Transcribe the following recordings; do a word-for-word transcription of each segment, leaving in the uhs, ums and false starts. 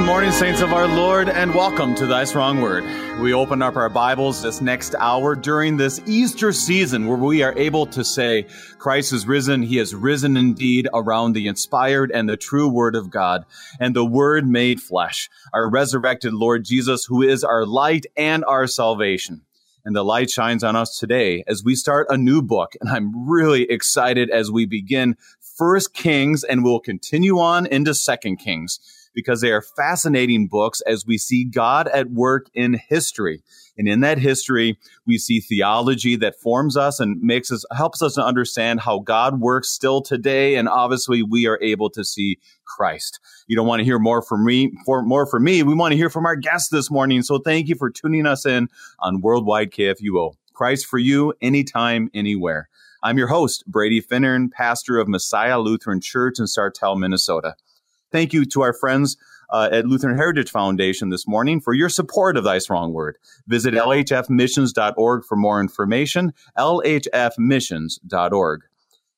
Good morning, saints of our Lord, and welcome to Thy Strong Word. We open up our Bibles this next hour during this Easter season where we are able to say, Christ is risen, He is risen indeed, around the inspired and the true Word of God, and the Word made flesh, our resurrected Lord Jesus, who is our light and our salvation. And the light shines on us today as we start a new book, and I'm really excited as we begin First Kings, and we'll continue on into Second Kings, because they are fascinating books as we see God at work in history. And in that history, we see theology that forms us and makes us, helps us to understand how God works still today. And obviously, we are able to see Christ. You don't want to hear more from me, for, more from me. We want to hear from our guests this morning. So thank you for tuning us in on Worldwide K F U O. Christ for you, anytime, anywhere. I'm your host, Brady Finnern, pastor of Messiah Lutheran Church in Sartell, Minnesota. Thank you to our friends uh, at Lutheran Heritage Foundation this morning for your support of Thy Strong Word. Visit L H F missions dot org for more information, L H F missions dot org.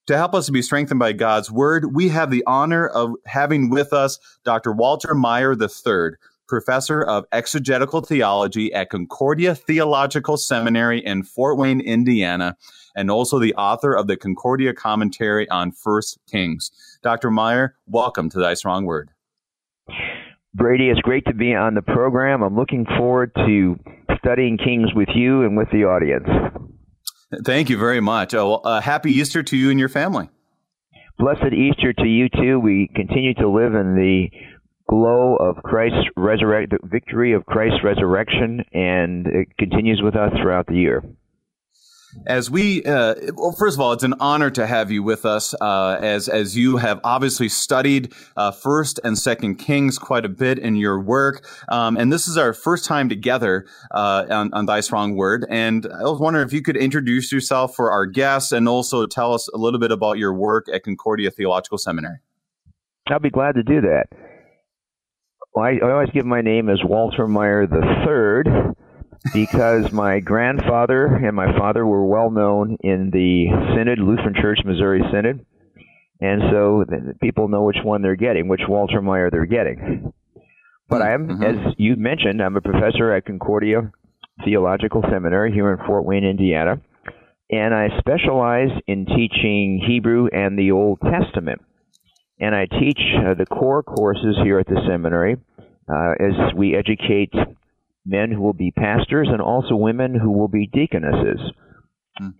To help us to be strengthened by God's Word, we have the honor of having with us Doctor Walter Meyer the third, professor of exegetical theology at Concordia Theological Seminary in Fort Wayne, Indiana, and also the author of the Concordia Commentary on First Kings. Doctor Meyer, welcome to Thy Strong Word. Brady, it's great to be on the program. I'm looking forward to studying Kings with you and with the audience. Thank you very much. Oh, uh, happy Easter to you and your family. Blessed Easter to you, too. We continue to live in the glow of Christ's resurrection, the victory of Christ's resurrection, and it continues with us throughout the year. As we, uh, well, first of all, it's an honor to have you with us, uh, as as you have obviously studied uh, First and Second Kings quite a bit in your work, um, and this is our first time together uh, on, on Thy Strong Word. And I was wondering if you could introduce yourself for our guests, and also tell us a little bit about your work at Concordia Theological Seminary. I'll be glad to do that. Well, I, I always give my name as Walter Meyer the third. Because my grandfather and my father were well known in the Synod, Lutheran Church Missouri Synod, and so the people know which one they're getting, which Walter Meyer they're getting. But I'm, mm-hmm. as you mentioned, I'm a professor at Concordia Theological Seminary here in Fort Wayne, Indiana, and I specialize in teaching Hebrew and the Old Testament. And I teach uh, the core courses here at the seminary uh, as we educate men who will be pastors, and also women who will be deaconesses,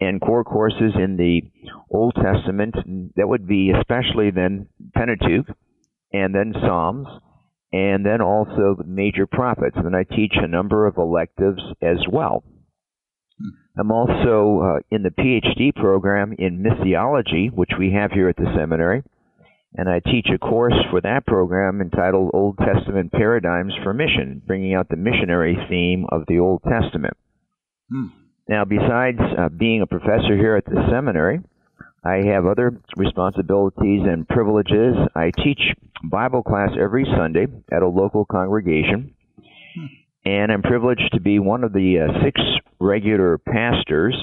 and core courses in the Old Testament. That would be especially then Pentateuch, and then Psalms, and then also the major prophets. And then I teach a number of electives as well. I'm also uh, in the P H D program in missiology, which we have here at the seminary, and I teach a course for that program entitled Old Testament Paradigms for Mission, bringing out the missionary theme of the Old Testament. Hmm. Now, besides uh, being a professor here at the seminary, I have other responsibilities and privileges. I teach Bible class every Sunday at a local congregation, hmm. and I'm privileged to be one of the uh, six regular pastors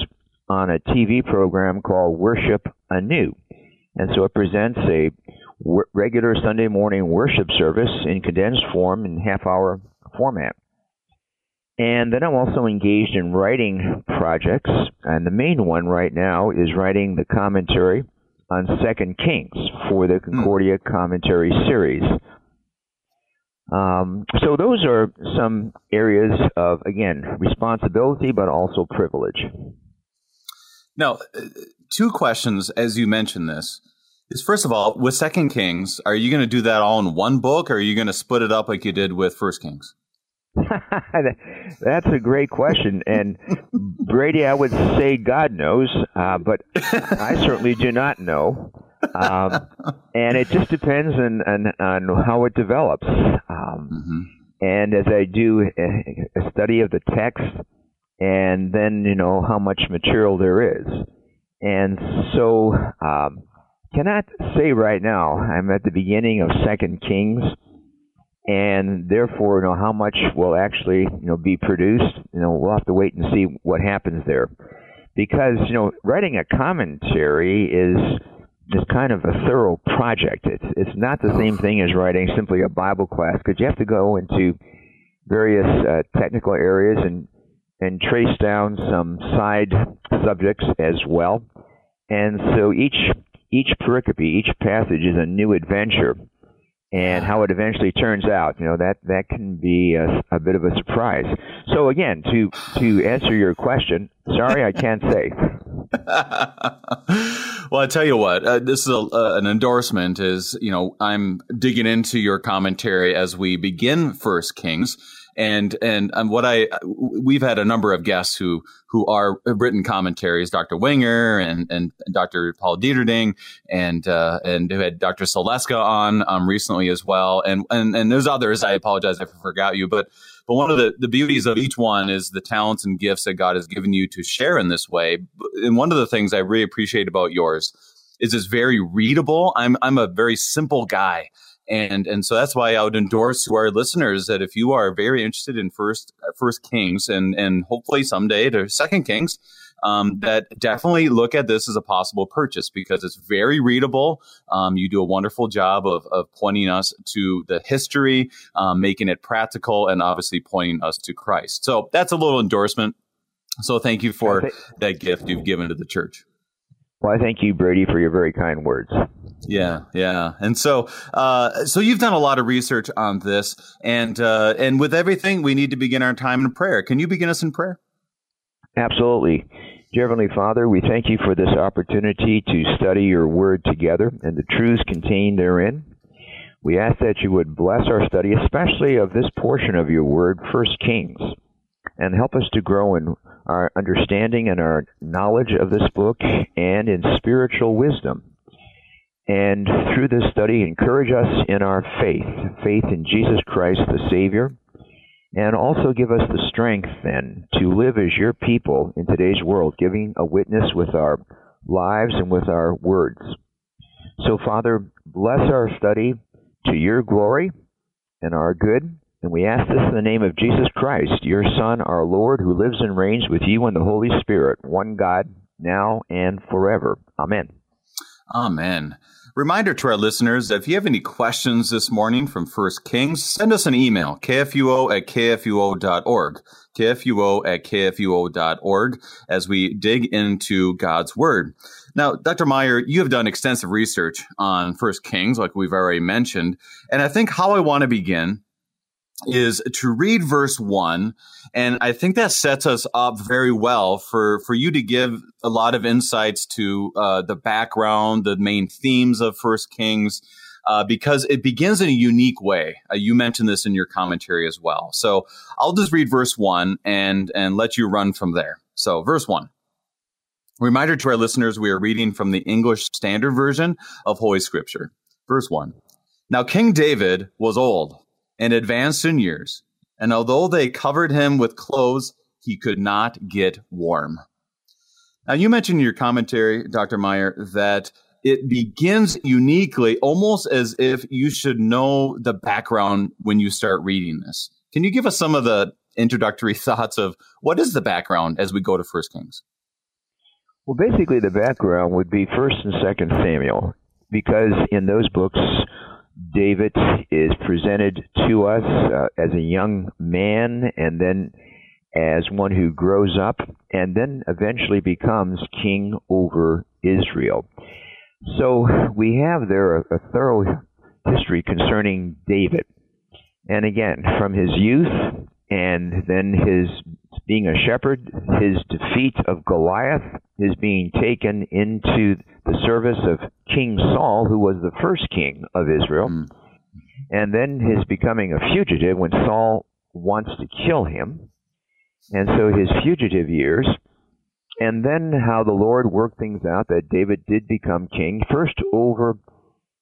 on a T V program called Worship Anew. And so it presents a w- regular Sunday morning worship service in condensed form in half-hour format. And then I'm also engaged in writing projects, and the main one right now is writing the commentary on Second Kings for the Concordia Commentary Series. Um, so those are some areas of, again, responsibility but also privilege. Now, two questions as you mention this. Is first of all, with Second Kings, are you going to do that all in one book, or are you going to split it up like you did with First Kings? That's a great question, and Brady, I would say God knows, uh, but I certainly do not know, um, and it just depends on on, on how it develops. Um, mm-hmm. And as I do a study of the text, and then you know how much material there is, and so. Um, Cannot say right now. I'm at the beginning of Second Kings, and therefore, you know, how much will actually, you know, be produced. You know, we'll have to wait and see what happens there, because you know, writing a commentary is is kind of a thorough project. It's it's not the same thing as writing simply a Bible class, because you have to go into various uh, technical areas and and trace down some side subjects as well. And so each each pericope, each passage is a new adventure, and how it eventually turns out, you know, that that can be a, a bit of a surprise. So again, to to answer your question, sorry, I can't say. Well, I tell you what, uh, this is a, uh, an endorsement is, you know, I'm digging into your commentary as we begin First Kings. And and um, what I we've had a number of guests who who are have written commentaries, Doctor Winger and and Doctor Paul Dieterding, and uh, and who had Doctor Seleska on um, recently as well, and and and there's others. I apologize if I forgot you, but but one of the, the beauties of each one is the talents and gifts that God has given you to share in this way. And one of the things I really appreciate about yours is it's very readable. I'm I'm a very simple guy. And and so that's why I would endorse to our listeners that if you are very interested in First First Kings and and hopefully someday to Second Kings, um, that definitely look at this as a possible purchase because it's very readable. Um, you do a wonderful job of of pointing us to the history, um, making it practical, and obviously pointing us to Christ. So that's a little endorsement. So thank you for okay. that gift you've given to the church. Well, I thank you, Brady, for your very kind words. Yeah, yeah. And so uh, so you've done a lot of research on this. And uh, and with everything, we need to begin our time in prayer. Can you begin us in prayer? Absolutely. Dear Heavenly Father, we thank you for this opportunity to study your word together and the truths contained therein. We ask that you would bless our study, especially of this portion of your word, First Kings, and help us to grow in our understanding and our knowledge of this book and in spiritual wisdom. And through this study, encourage us in our faith, faith in Jesus Christ, the Savior, and also give us the strength then to live as your people in today's world, giving a witness with our lives and with our words. So, Father, bless our study to your glory and our good. And we ask this in the name of Jesus Christ, your Son, our Lord, who lives and reigns with you and the Holy Spirit, one God, now and forever. Amen. Amen. Reminder to our listeners, if you have any questions this morning from First Kings, send us an email, k f u o at k f u o dot org, k f u o at k f u o dot org, as we dig into God's Word. Now, Doctor Meyer, you have done extensive research on First Kings, like we've already mentioned, and I think how I want to begin is to read verse one, and I think that sets us up very well for, for you to give a lot of insights to uh, the background, the main themes of First Kings, uh, because it begins in a unique way. Uh, you mentioned this in your commentary as well. So I'll just read verse one and, and let you run from there. So verse one. Reminder to our listeners, we are reading from the English Standard Version of Holy Scripture. Verse one. Now King David was old and advanced in years, and although they covered him with clothes, he could not get warm. Now, you mentioned in your commentary, Doctor Meyer, that it begins uniquely, almost as if you should know the background when you start reading this. Can you give us some of the introductory thoughts of what is the background as we go to First Kings? Well, basically, the background would be First and Second Samuel, because in those books, David is presented to us uh, as a young man and then as one who grows up and then eventually becomes king over Israel. So we have there a, a thorough history concerning David. And again, from his youth and then his being a shepherd, his defeat of Goliath, his being taken into the service of King Saul, who was the first king of Israel, mm. and then his becoming a fugitive when Saul wants to kill him, and so his fugitive years, and then how the Lord worked things out that David did become king, first over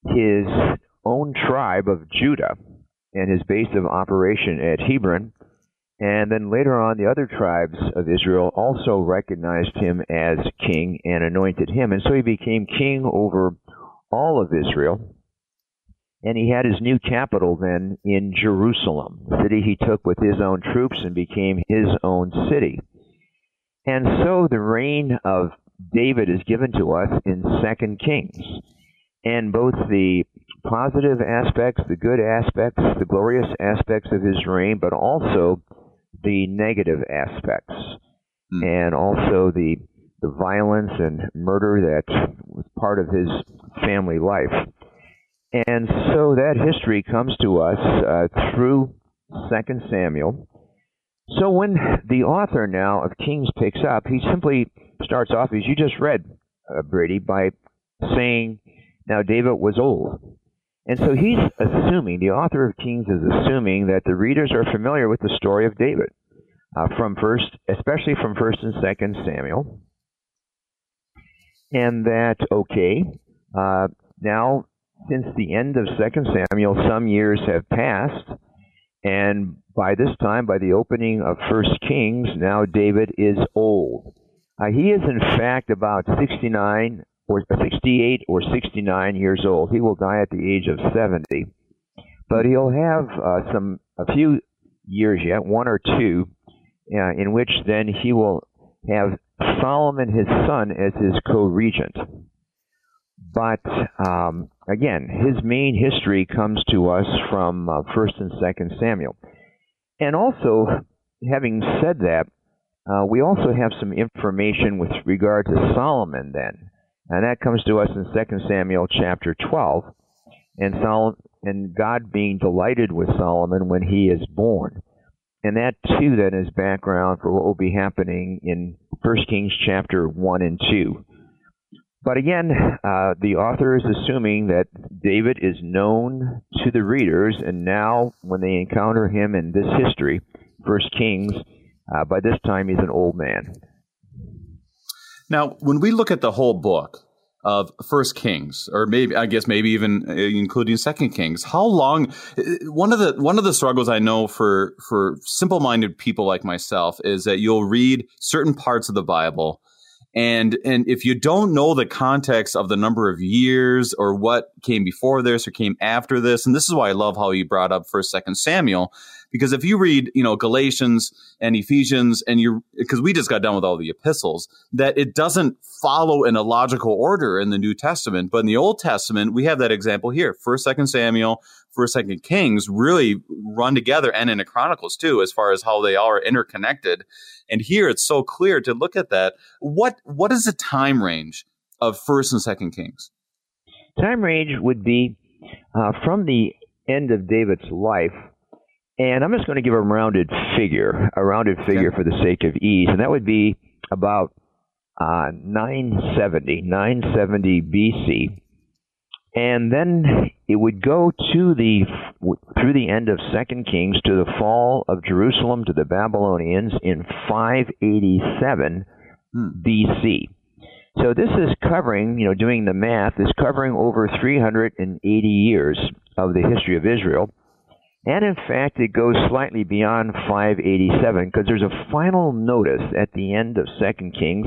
his own tribe of Judah and his base of operation at Hebron, and then later on, the other tribes of Israel also recognized him as king and anointed him. And so he became king over all of Israel. And he had his new capital then in Jerusalem, the city he took with his own troops and became his own city. And so the reign of David is given to us in Second Kings. and both the positive aspects, the good aspects, the glorious aspects of his reign, but also the negative aspects, mm. and also the the violence and murder that was part of his family life. And so that history comes to us uh, through Second Samuel. So when the author now of Kings picks up, he simply starts off, as you just read, uh, Brady, by saying, now David was old. And so he's assuming, the author of Kings is assuming that the readers are familiar with the story of David, uh, from first, especially from First and Second Samuel, and that okay, uh, now since the end of Second Samuel, some years have passed, and by this time, by the opening of First Kings, now David is old. Uh, he is in fact about sixty-nine. Or sixty-eight or sixty-nine years old. He will die at the age of seventy, but he'll have uh, some a few years yet, one or two, uh, in which then he will have Solomon, his son, as his co-regent. But um, again, his main history comes to us from uh, First and Second Samuel, and also having said that, uh, we also have some information with regard to Solomon then. And that comes to us in Second Samuel chapter twelve, and Sol- and God being delighted with Solomon when he is born. And that, too, then is background for what will be happening in First Kings chapter one and two. But again, uh, the author is assuming that David is known to the readers, and now when they encounter him in this history, First Kings, uh, by this time he's an old man. Now, when we look at the whole book of First Kings, or maybe I guess maybe even including Second Kings, how long? One of the one of the struggles I know for for simple-minded people like myself is that you'll read certain parts of the Bible, and and if you don't know the context of the number of years or what came before this or came after this, and this is why I love how you brought up First, Second Samuel. Because if you read, you know, Galatians and Ephesians, and you, because we just got done with all the epistles, that it doesn't follow in a logical order in the New Testament. But in the Old Testament, we have that example here. First, Second Samuel, First, Second Kings really run together, and in the Chronicles too, as far as how they are interconnected. And here it's so clear to look at that. What what is the time range of First and Second Kings? Time range would be uh, from the end of David's life. And I'm just going to give a rounded figure, a rounded figure okay. for the sake of ease, and that would be about uh, nine seventy, nine seventy B C, and then it would go to the through the end of Second Kings to the fall of Jerusalem to the Babylonians in five eighty-seven hmm. B C. So this is covering, you know, doing the math, is covering over three hundred eighty years of the history of Israel. And in fact, it goes slightly beyond five eighty-seven because there's a final notice at the end of Second Kings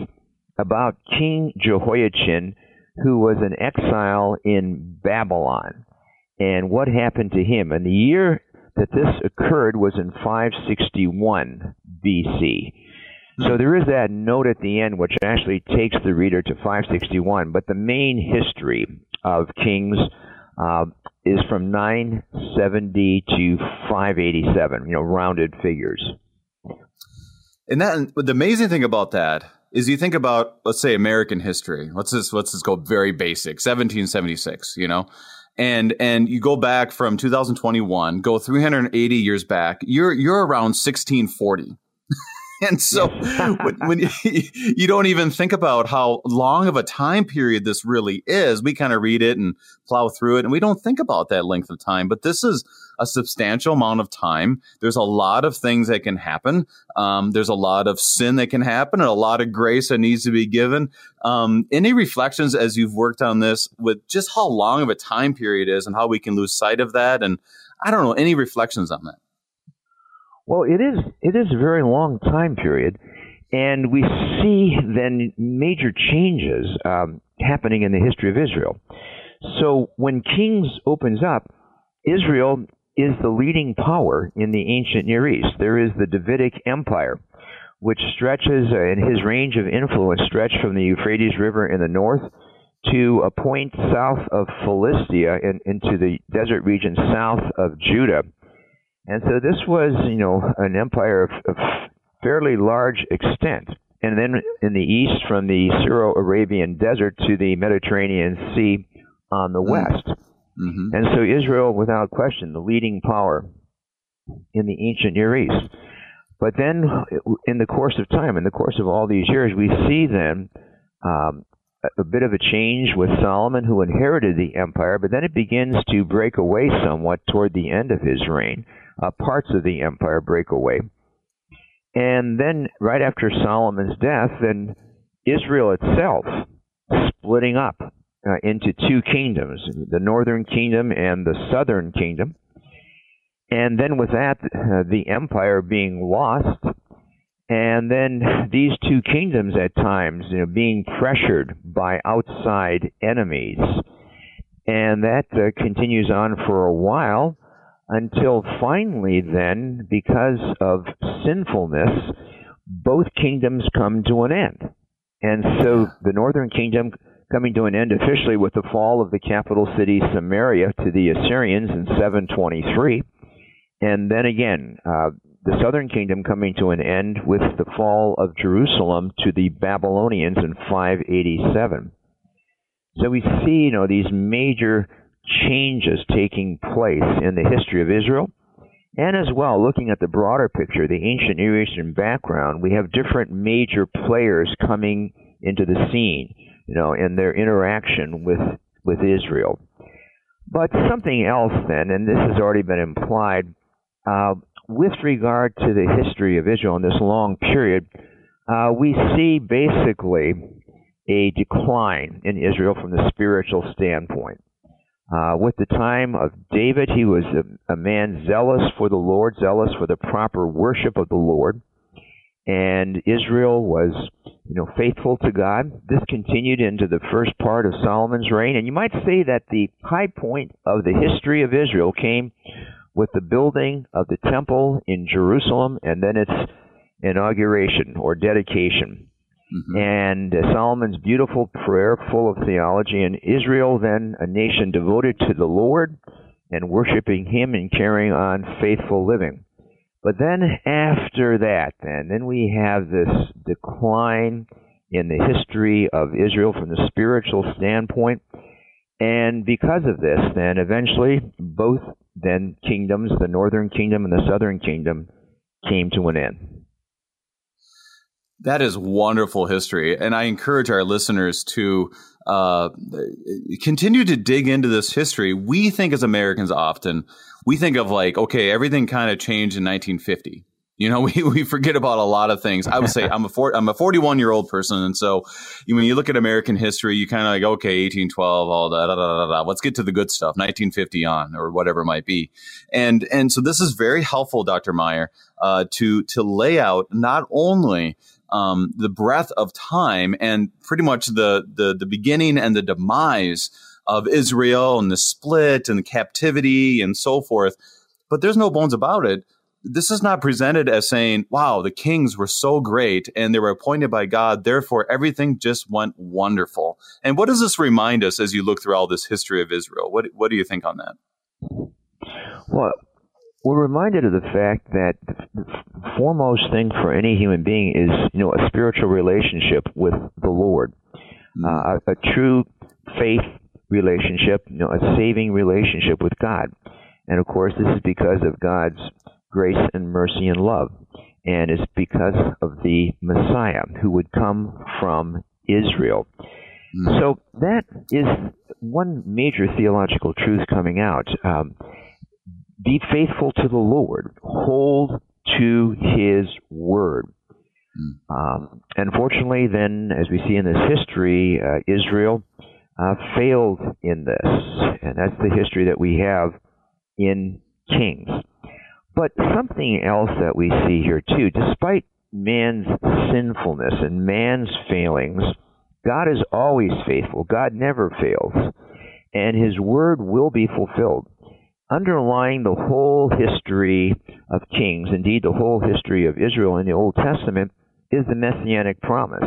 about King Jehoiachin, who was an exile in Babylon, and what happened to him. And the year that this occurred was in five sixty-one B C. So there is that note at the end which actually takes the reader to five sixty-one, but the main history of Kings Uh, is from nine seventy to five eighty-seven, you know, rounded figures. And that the amazing thing about that is you think about, let's say, American history. Let's just, let's just go very basic, seventeen seventy-six, you know, and and you go back from two thousand twenty-one, go three hundred eighty years back, you're you're around sixteen forty. And so when, when you, you don't even think about how long of a time period this really is, we kind of read it and plow through it, and we don't think about that length of time. But this is a substantial amount of time. There's a lot of things that can happen. Um, there's a lot of sin that can happen and a lot of grace that needs to be given. Um, any reflections as you've worked on this with just how long of a time period is and how we can lose sight of that? And I don't know, any reflections on that? Well, it is it is a very long time period, and we see then major changes um, happening in the history of Israel. So when Kings opens up, Israel is the leading power in the ancient Near East. There is the Davidic Empire, which stretches, uh, and his range of influence stretched from the Euphrates River in the north to a point south of Philistia and into the desert region south of Judah. And so this was, you know, an empire of, of fairly large extent. And then in the east from the Syro-Arabian desert to the Mediterranean Sea on the west. Mm-hmm. And so Israel, without question, the leading power in the ancient Near East. But then in the course of time, in the course of all these years, we see then um, a bit of a change with Solomon, who inherited the empire, but then it begins to break away somewhat toward the end of his reign. Uh, parts of the empire break away. And then right after Solomon's death, then Israel itself splitting up uh, into two kingdoms, the northern kingdom and the southern kingdom. And then with that, uh, the empire being lost, and then these two kingdoms at times, you know, being pressured by outside enemies. And that uh, continues on for a while, until finally then, because of sinfulness, both kingdoms come to an end. And so the northern kingdom coming to an end officially with the fall of the capital city Samaria to the Assyrians in seven twenty-three. And then again, uh, the southern kingdom coming to an end with the fall of Jerusalem to the Babylonians in five eighty-seven. So we see, you know, these major changes taking place in the history of Israel. And as well, looking at the broader picture, the ancient Near Eastern background, we have different major players coming into the scene, you know, in their interaction with, with Israel. But something else then, and this has already been implied, uh, with regard to the history of Israel in this long period, uh, we see basically a decline in Israel from the spiritual standpoint. Uh, with the time of David, he was a, a man zealous for the Lord, zealous for the proper worship of the Lord. And Israel was, you know, faithful to God. This continued into the first part of Solomon's reign. And you might say that the high point of the history of Israel came with the building of the temple in Jerusalem and then its inauguration or dedication. Mm-hmm. And uh, Solomon's beautiful prayer full of theology, and Israel then a nation devoted to the Lord and worshiping him and carrying on faithful living. But then after that, then, then we have this decline in the history of Israel from the spiritual standpoint. And because of this, then eventually both then kingdoms, the northern kingdom and the southern kingdom, came to an end. That is wonderful history. And I encourage our listeners to uh, continue to dig into this history. We think as Americans often, we think of like, okay, everything kind of changed in nineteen fifty. You know, we, we forget about a lot of things. I would say I'm a four, I'm a forty-one-year-old person. And so when you look at American history, you kind of like, okay, eighteen twelve, all da, da, da, da, da. Let's get to the good stuff, nineteen fifty on or whatever it might be. And and so this is very helpful, Doctor Meyer, uh, to to lay out not only um, the breadth of time and pretty much the, the, the beginning and the demise of Israel and the split and the captivity and so forth, but there's no bones about it. This is not presented as saying, wow, the kings were so great and they were appointed by God, therefore everything just went wonderful. And what does this remind us as you look through all this history of Israel? What what do you think on that? Well, we're reminded of the fact that the foremost thing for any human being is, you know, a spiritual relationship with the Lord, uh, a, a true faith relationship, you know, a saving relationship with God. And of course, this is because of God's grace and mercy and love. And it's because of the Messiah who would come from Israel. Mm. So that is one major theological truth coming out. Um, be faithful to the Lord. Hold to his word. Mm. Um, unfortunately, then, as we see in this history, uh, Israel uh, failed in this. And that's the history that we have in Kings. But something else that we see here, too, despite man's sinfulness and man's failings, God is always faithful. God never fails, and his word will be fulfilled. Underlying the whole history of Kings, indeed the whole history of Israel in the Old Testament, is the messianic promise.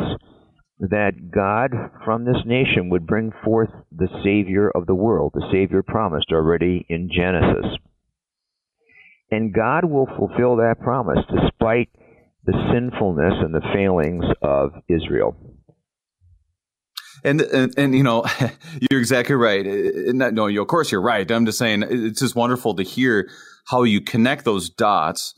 that God from this nation would bring forth the Savior of the world, the Savior promised already in Genesis. And God will fulfill that promise despite the sinfulness and the failings of Israel. And, and, and you know, you're exactly right. No, you, of course you're right. I'm just saying it's just wonderful to hear how you connect those dots,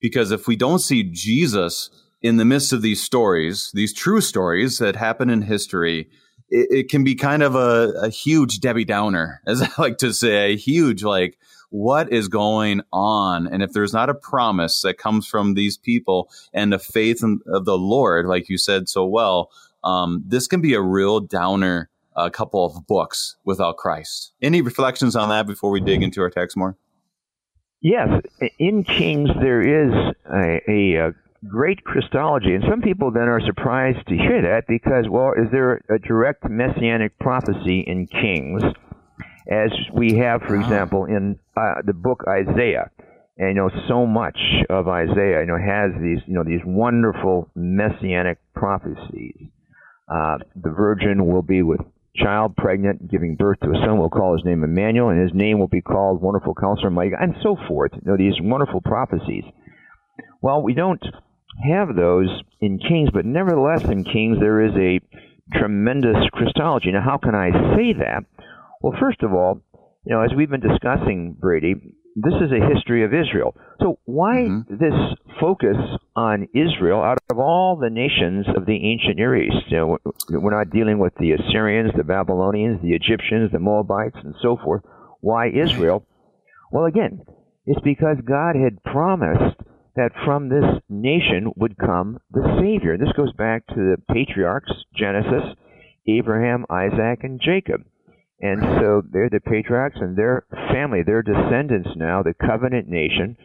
because if we don't see Jesus in the midst of these stories, these true stories that happen in history, it, it can be kind of a, a huge Debbie Downer, as I like to say, a huge, like, what is going on? And if there's not a promise that comes from these people and the faith in, of the Lord, like you said so well, Um, this can be a real downer, a uh, couple of books without Christ. Any reflections on that before we dig into our text more? Yes. In Kings, there is a, a, a great Christology. And some people then are surprised to hear that because, well, is there a direct messianic prophecy in Kings? As we have, for example, in uh, the book Isaiah. And, you know, so much of Isaiah, you know, has these, you know, these wonderful messianic prophecies. Uh, the virgin will be with child, pregnant, giving birth to a son. We'll call his name Emmanuel, and his name will be called Wonderful Counselor, Mighty God, and so forth. You know, these wonderful prophecies. Well, we don't have those in Kings, but nevertheless, in Kings there is a tremendous Christology. Now, how can I say that? Well, first of all, you know, as we've been discussing, Brady, this is a history of Israel. So why mm-hmm. this focus on Israel out of all the nations of the ancient Near East? You know, we're not dealing with the Assyrians, the Babylonians, the Egyptians, the Moabites, and so forth. Why Israel? Well, again, it's because God had promised that from this nation would come the Savior. This goes back to the patriarchs, Genesis, Abraham, Isaac, and Jacob. And so they're the patriarchs and their family, their descendants now, the covenant nation,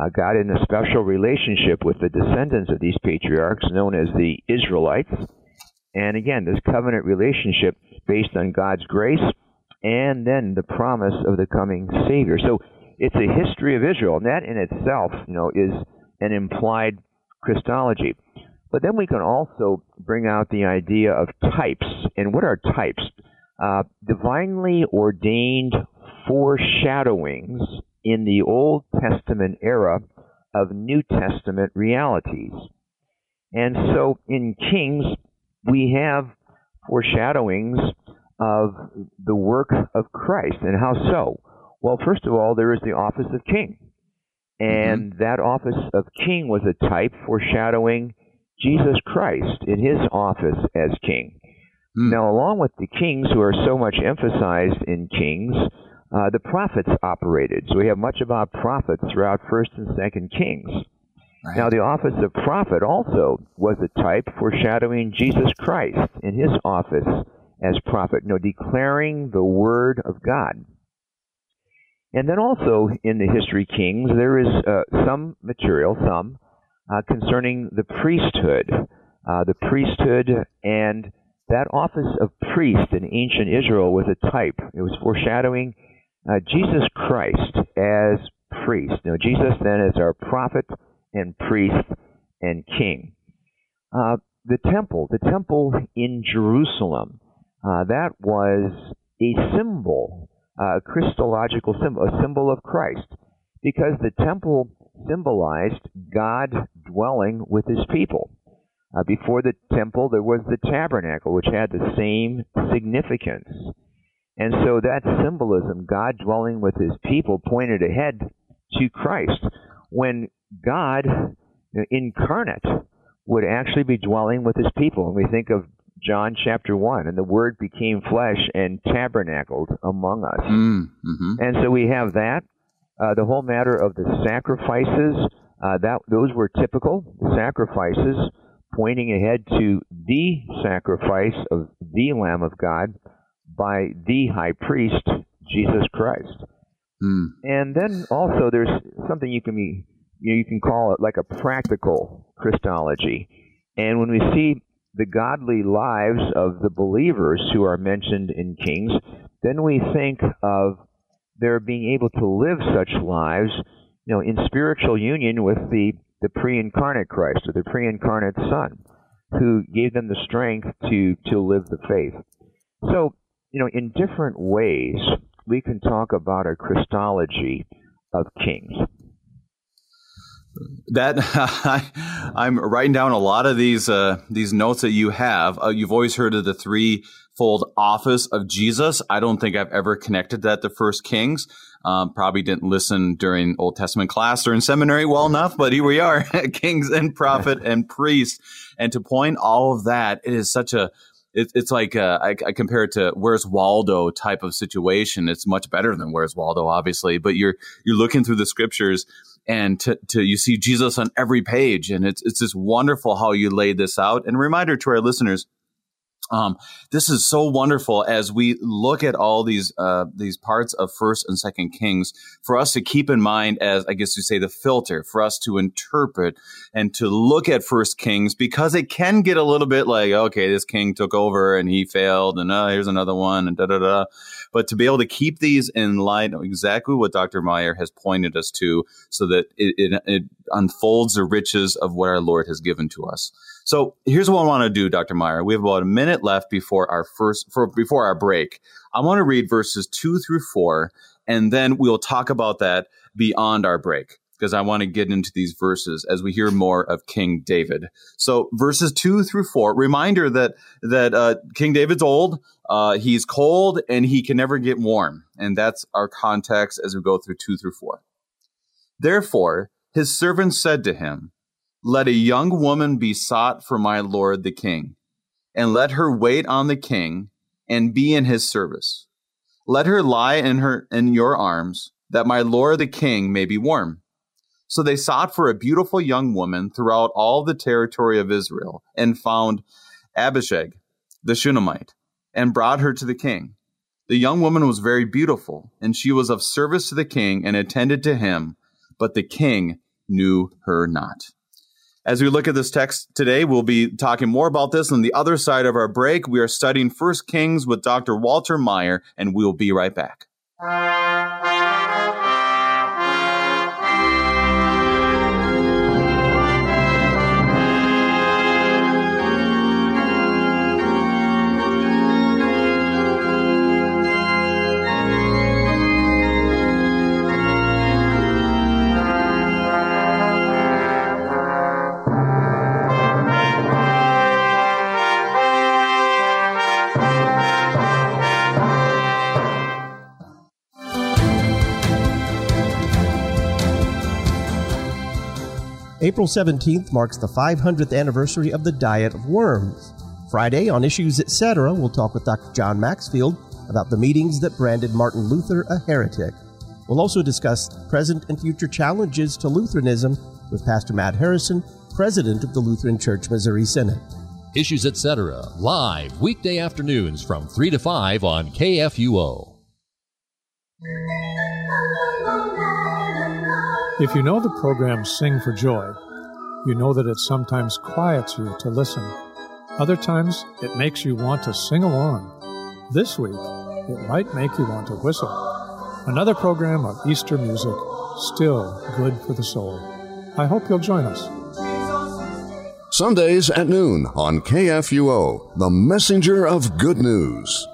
uh, got in a special relationship with the descendants of these patriarchs known as the Israelites. And again, this covenant relationship based on God's grace and then the promise of the coming Savior. So it's a history of Israel, and that in itself, you know, is an implied Christology. But then we can also bring out the idea of types. And what are types? Uh, divinely ordained foreshadowings in the Old Testament era of New Testament realities. And so in Kings, we have foreshadowings of the work of Christ. And how so? Well, first of all, there is the office of king. And mm-hmm. that office of king was a type foreshadowing Jesus Christ in his office as king. Now, along with the kings who are so much emphasized in Kings, uh, the prophets operated. So we have much about prophets throughout First and Second Kings. Right. Now, the office of prophet also was a type foreshadowing Jesus Christ in his office as prophet, you know, declaring the word of God. And then also in the history Kings, there is uh, some material, some, uh, concerning the priesthood, uh, the priesthood and that office of priest in ancient Israel was a type. It was foreshadowing uh, Jesus Christ as priest. Now, Jesus then is our prophet and priest and king. Uh, the temple, the temple in Jerusalem, uh, that was a symbol, a Christological symbol, a symbol of Christ, because the temple symbolized God dwelling with his people. Uh, before the temple, there was the tabernacle, which had the same significance. And so that symbolism, God dwelling with his people, pointed ahead to Christ, when God incarnate would actually be dwelling with his people. And we think of John chapter one, and the Word became flesh and tabernacled among us. Mm-hmm. And so we have that, uh, the whole matter of the sacrifices, uh, that those were typical sacrifices, pointing ahead to the sacrifice of the Lamb of God by the high priest, Jesus Christ. Mm. And then also there's something you can be, you know, you can call it like a practical Christology. And when we see the godly lives of the believers who are mentioned in Kings, then we think of their being able to live such lives, you know, in spiritual union with the the pre-incarnate Christ, or the pre-incarnate Son. who gave them the strength to, to live the faith. So, you know, in different ways, we can talk about a Christology of kings. That I, I'm writing down a lot of these uh, these notes that you have. Uh, you've always heard of the threefold office of Jesus. I don't think I've ever connected that to First Kings. Um, probably didn't listen during Old Testament class or in seminary well enough, but here we are, kings and prophet and priest. And to point all of that, it is such a, it, it's like, a, I, I compare it to Where's Waldo type of situation. It's much better than Where's Waldo, obviously, but you're, you're looking through the scriptures and to, to, you see Jesus on every page. And it's, it's just wonderful how you laid this out. And a reminder to our listeners, Um, this is so wonderful as we look at all these uh, these parts of First and Second Kings for us to keep in mind as, I guess you say, the filter for us to interpret and to look at First Kings, because it can get a little bit like, okay, this king took over and he failed, and uh, here's another one, and da da da. But to be able to keep these in light, exactly what Doctor Meyer has pointed us to, so that it, it, it unfolds the riches of what our Lord has given to us. So here's what I want to do, Doctor Meyer. We have about a minute left before our first, for, before our break. I want to read verses two through four, and then we'll talk about that beyond our break, because I want to get into these verses as we hear more of King David. So verses two through four. Reminder that that uh, King David's old, uh, he's cold, and he can never get warm, and that's our context as we go through two through four. Therefore, his servants said to him, "Let a young woman be sought for my lord the king, and let her wait on the king and be in his service. Let her lie in her in your arms, that my lord the king may be warm." So they sought for a beautiful young woman throughout all the territory of Israel, and found Abishag, the Shunammite, and brought her to the king. The young woman was very beautiful, and she was of service to the king and attended to him, but the king knew her not. As we look at this text today, we'll be talking more about this on the other side of our break. We are studying First Kings with Doctor Walter Meyer, and we'll be right back. April seventeenth marks the five hundredth anniversary of the Diet of Worms. Friday, on Issues et cetera, we'll talk with Doctor John Maxfield about the meetings that branded Martin Luther a heretic. We'll also discuss present and future challenges to Lutheranism with Pastor Matt Harrison, president of the Lutheran Church Missouri Synod. Issues et cetera, live weekday afternoons from three to five on K F U O. If you know the program Sing for Joy, you know that it sometimes quiets you to listen. Other times, it makes you want to sing along. This week, it might make you want to whistle. Another program of Easter music, still good for the soul. I hope you'll join us. Sundays at noon on K F U O, the messenger of good news.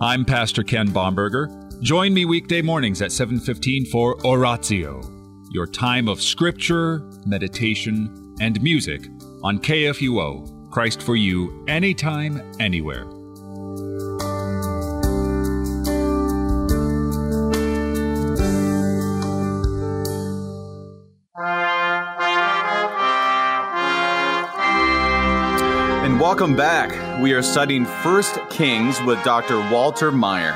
I'm Pastor Ken Bomberger. Join me weekday mornings at seven fifteen for Oratio, your time of scripture, meditation, and music on K F U O, Christ for you, anytime, anywhere. Welcome back. We are studying First Kings with Doctor Walter Meyer.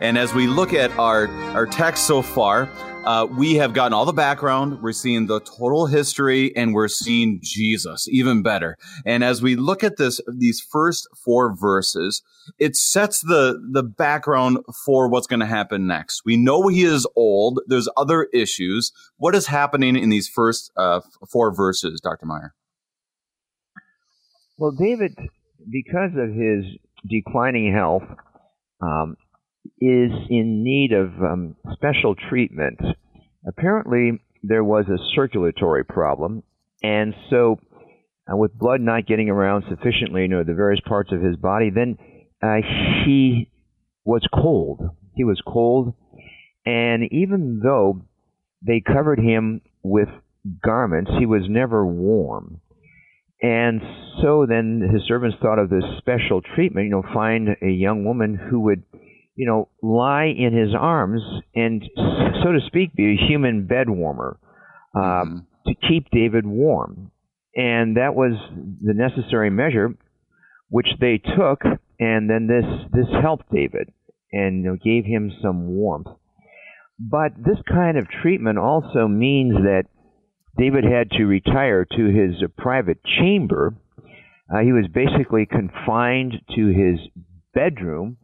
And as we look at our, our text so far, uh, we have gotten all the background. We're seeing the total history, and we're seeing Jesus, even better. And as we look at this, these first four verses, it sets the, the background for what's going to happen next. We know he is old. There's other issues. What is happening in these first uh, four verses, Doctor Meyer? Well, David, because of his declining health um, is in need of um, special treatment. Apparently, there was a circulatory problem, and so uh, with blood not getting around sufficiently, you know, the various parts of his body, then uh, he was cold. He was cold, and even though they covered him with garments, he was never warm. And so then his servants thought of this special treatment, you know, find a young woman who would, you know, lie in his arms and, so to speak, be a human bed warmer um, to keep David warm. And that was the necessary measure, which they took, and then this, this helped David and, you know, gave him some warmth. But this kind of treatment also means that David had to retire to his uh, private chamber. Uh, he was basically confined to his bedroom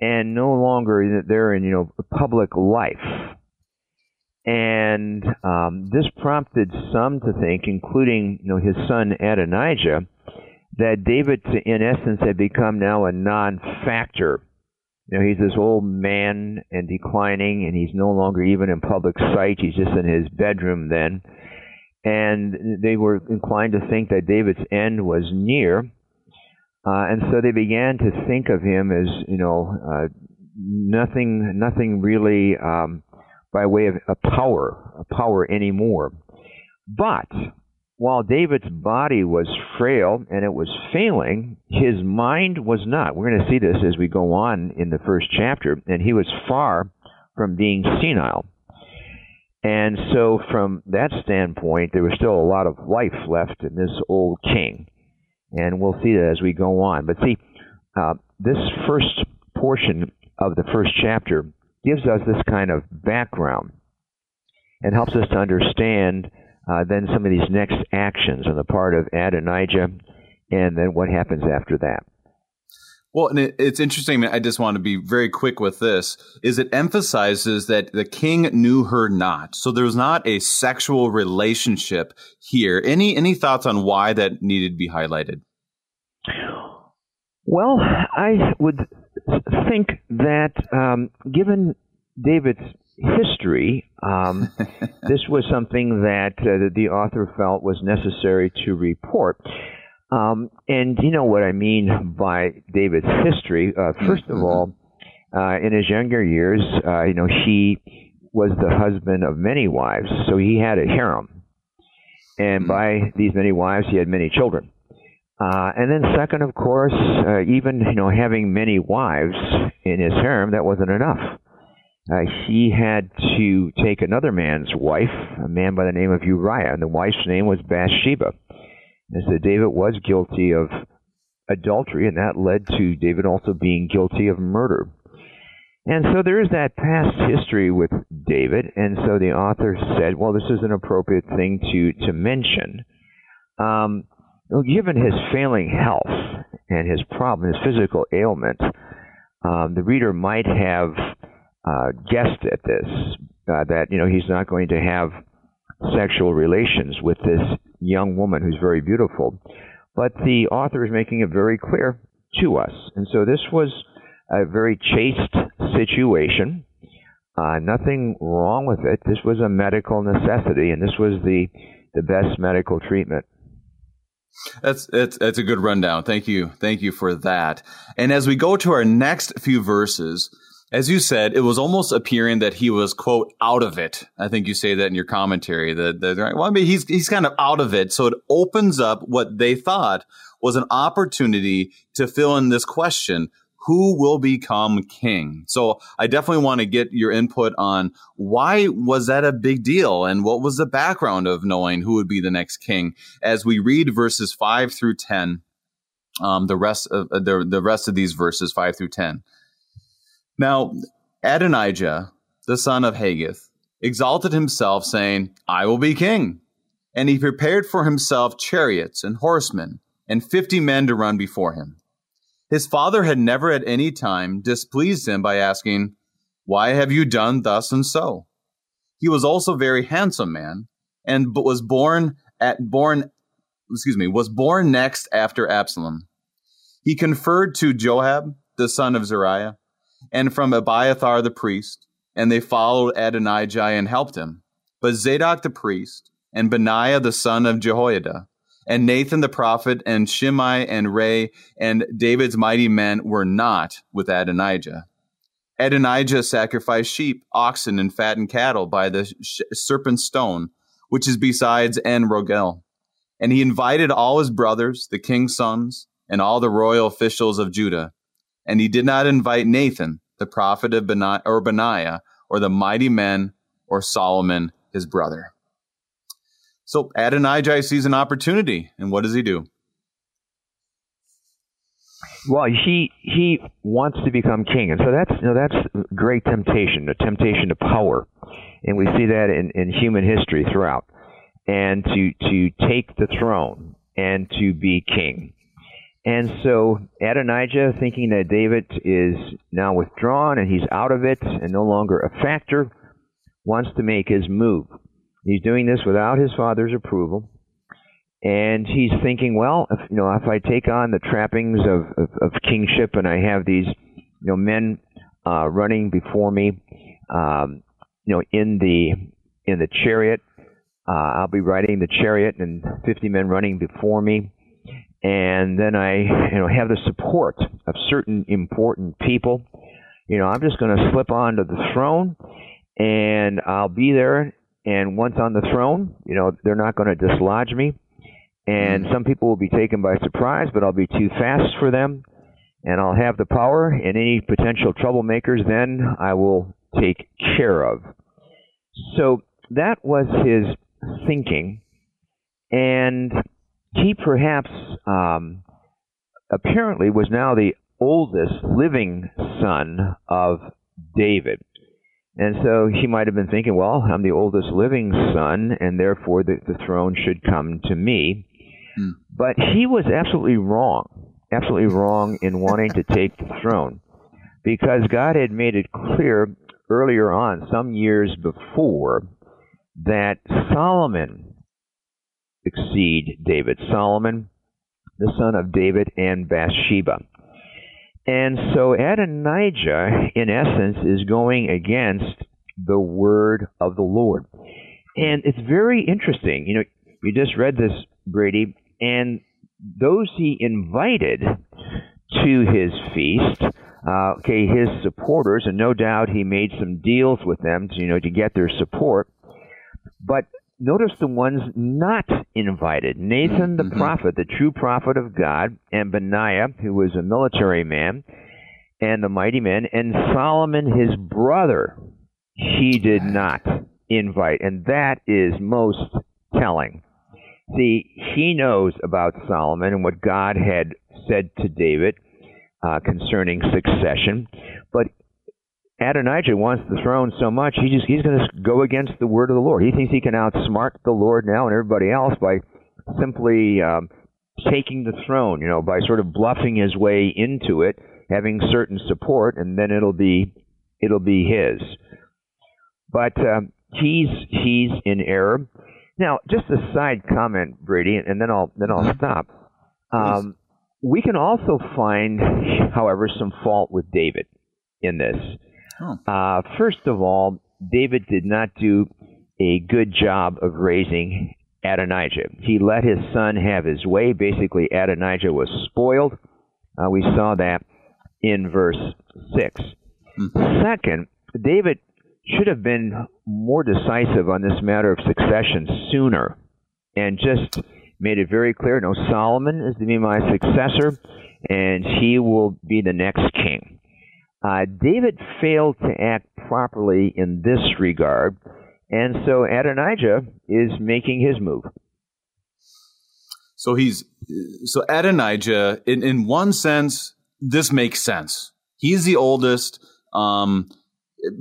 and no longer there in, you know, public life. And um, this prompted some to think, including, you know, his son Adonijah, that David, in essence, had become now a non-factor. You know, he's this old man and declining, and he's no longer even in public sight. He's just in his bedroom then. And they were inclined to think that David's end was near. Uh, and so they began to think of him as, you know, uh, nothing nothing really um, by way of a power, a power anymore. But while David's body was frail and it was failing, his mind was not. We're going to see this as we go on in the first chapter. And he was far from being senile. And so from that standpoint, there was still a lot of life left in this old king. And we'll see that as we go on. But see, uh, this first portion of the first chapter gives us this kind of background and helps us to understand uh, then some of these next actions on the part of Adonijah and then what happens after that. Well, and it, it's interesting. I just want to be very quick with this, is it emphasizes that the king knew her not. So there was not a sexual relationship here. Any any thoughts on why that needed to be highlighted? Well, I would think that um, given David's history, um, this was something that, uh, that the author felt was necessary to report. Um, and you know what I mean by David's history. Uh, first of all, uh, in his younger years, uh, you know, he was the husband of many wives, so he had a harem. And by these many wives, he had many children. Uh, and then second, of course, uh, even, you know, having many wives in his harem, that wasn't enough. Uh, he had to take another man's wife, a man by the name of Uriah, and the wife's name was Bathsheba. And so David was guilty of adultery, and that led to David also being guilty of murder. And so there is that past history with David, and so the author said, well, this is an appropriate thing to, to mention. Um, given his failing health and his problem, his physical ailment, um, the reader might have uh, guessed at this, uh, that, you know, he's not going to have sexual relations with this young woman who's very beautiful. But the author is making it very clear to us. And so this was a very chaste situation. Uh, nothing wrong with it. This was a medical necessity, and this was the, the best medical treatment. That's, that's that's a good rundown. Thank you. Thank you for that. And as we go to our next few verses, as you said, it was almost appearing that he was, quote, out of it. I think you say that in your commentary. The, the, well, I mean, he's, he's kind of out of it. So it opens up what they thought was an opportunity to fill in this question, who will become king? So I definitely want to get your input on why was that a big deal and what was the background of knowing who would be the next king as we read verses five through ten, um, the rest of uh, the, the rest of these verses, five through ten. Now, Adonijah, the son of Haggith, exalted himself, saying, I will be king. And he prepared for himself chariots and horsemen and fifty men to run before him. His father had never at any time displeased him by asking, Why have you done thus and so? He was also a very handsome man, and was born at born, excuse me, was born next after Absalom. He conferred to Joab, the son of Zeruiah, and from Abiathar the priest, and they followed Adonijah and helped him. But Zadok the priest, and Benaiah the son of Jehoiada, and Nathan the prophet, and Shimei and Rei, and David's mighty men were not with Adonijah. Adonijah sacrificed sheep, oxen, and fattened cattle by the sh- serpent stone, which is besides En-Rogel. And he invited all his brothers, the king's sons, and all the royal officials of Judah. And he did not invite Nathan, the prophet of Benaiah, or Benaiah, or the mighty men, or Solomon, his brother. So Adonijah sees an opportunity, and what does he do? Well, he he wants to become king, and so that's you know, that's great temptation, a temptation to power, and we see that in, in human history throughout. And to to take the throne and to be king, and so Adonijah, thinking that David is now withdrawn and he's out of it and no longer a factor, wants to make his move. He's doing this without his father's approval. And he's thinking, well, if, you know, if I take on the trappings of, of, of kingship and I have these, you know, men uh, running before me, um, you know, in the in the chariot, uh, I'll be riding the chariot and fifty men running before me, and then I, you know, have the support of certain important people. You know, I'm just going to slip onto the throne, and I'll be there. And once on the throne, you know, they're not going to dislodge me. And some people will be taken by surprise, but I'll be too fast for them, and I'll have the power, and any potential troublemakers then I will take care of. So that was his thinking, and he perhaps um, apparently was now the oldest living son of David. And so he might have been thinking, well, I'm the oldest living son, and therefore the, the throne should come to me. Mm. But he was absolutely wrong, absolutely wrong in wanting to take the throne, because God had made it clear earlier on, some years before, that Solomon succeed David. Solomon, the son of David and Bathsheba. And so Adonijah, in essence, is going against the word of the Lord. And it's very interesting. You know, you just read this, Brady, and those he invited to his feast, uh, okay, his supporters, and no doubt he made some deals with them to, you know, to get their support. But notice the ones not invited. Nathan the mm-hmm. prophet, the true prophet of God, and Benaiah, who was a military man, and the mighty men, and Solomon, his brother, he did not invite. And that is most telling. See, he knows about Solomon and what God had said to David uh, concerning succession, but Adonijah wants the throne so much, he just he's going to go against the word of the Lord. He thinks he can outsmart the Lord now and everybody else by simply um, taking the throne, you know, by sort of bluffing his way into it, having certain support, and then it'll be it'll be his. But um, he's he's in error. Now, just a side comment, Brady, and then I'll then I'll stop. Um, we can also find, however, some fault with David in this. Uh, first of all, David did not do a good job of raising Adonijah. He let his son have his way. Basically, Adonijah was spoiled. Uh, we saw that in verse six. Mm-hmm. Second, David should have been more decisive on this matter of succession sooner and just made it very clear, no, Solomon is to be my successor, and he will be the next king. Uh, David failed to act properly in this regard, and so Adonijah is making his move. So he's so Adonijah, in, in one sense, this makes sense. He's the oldest. Um,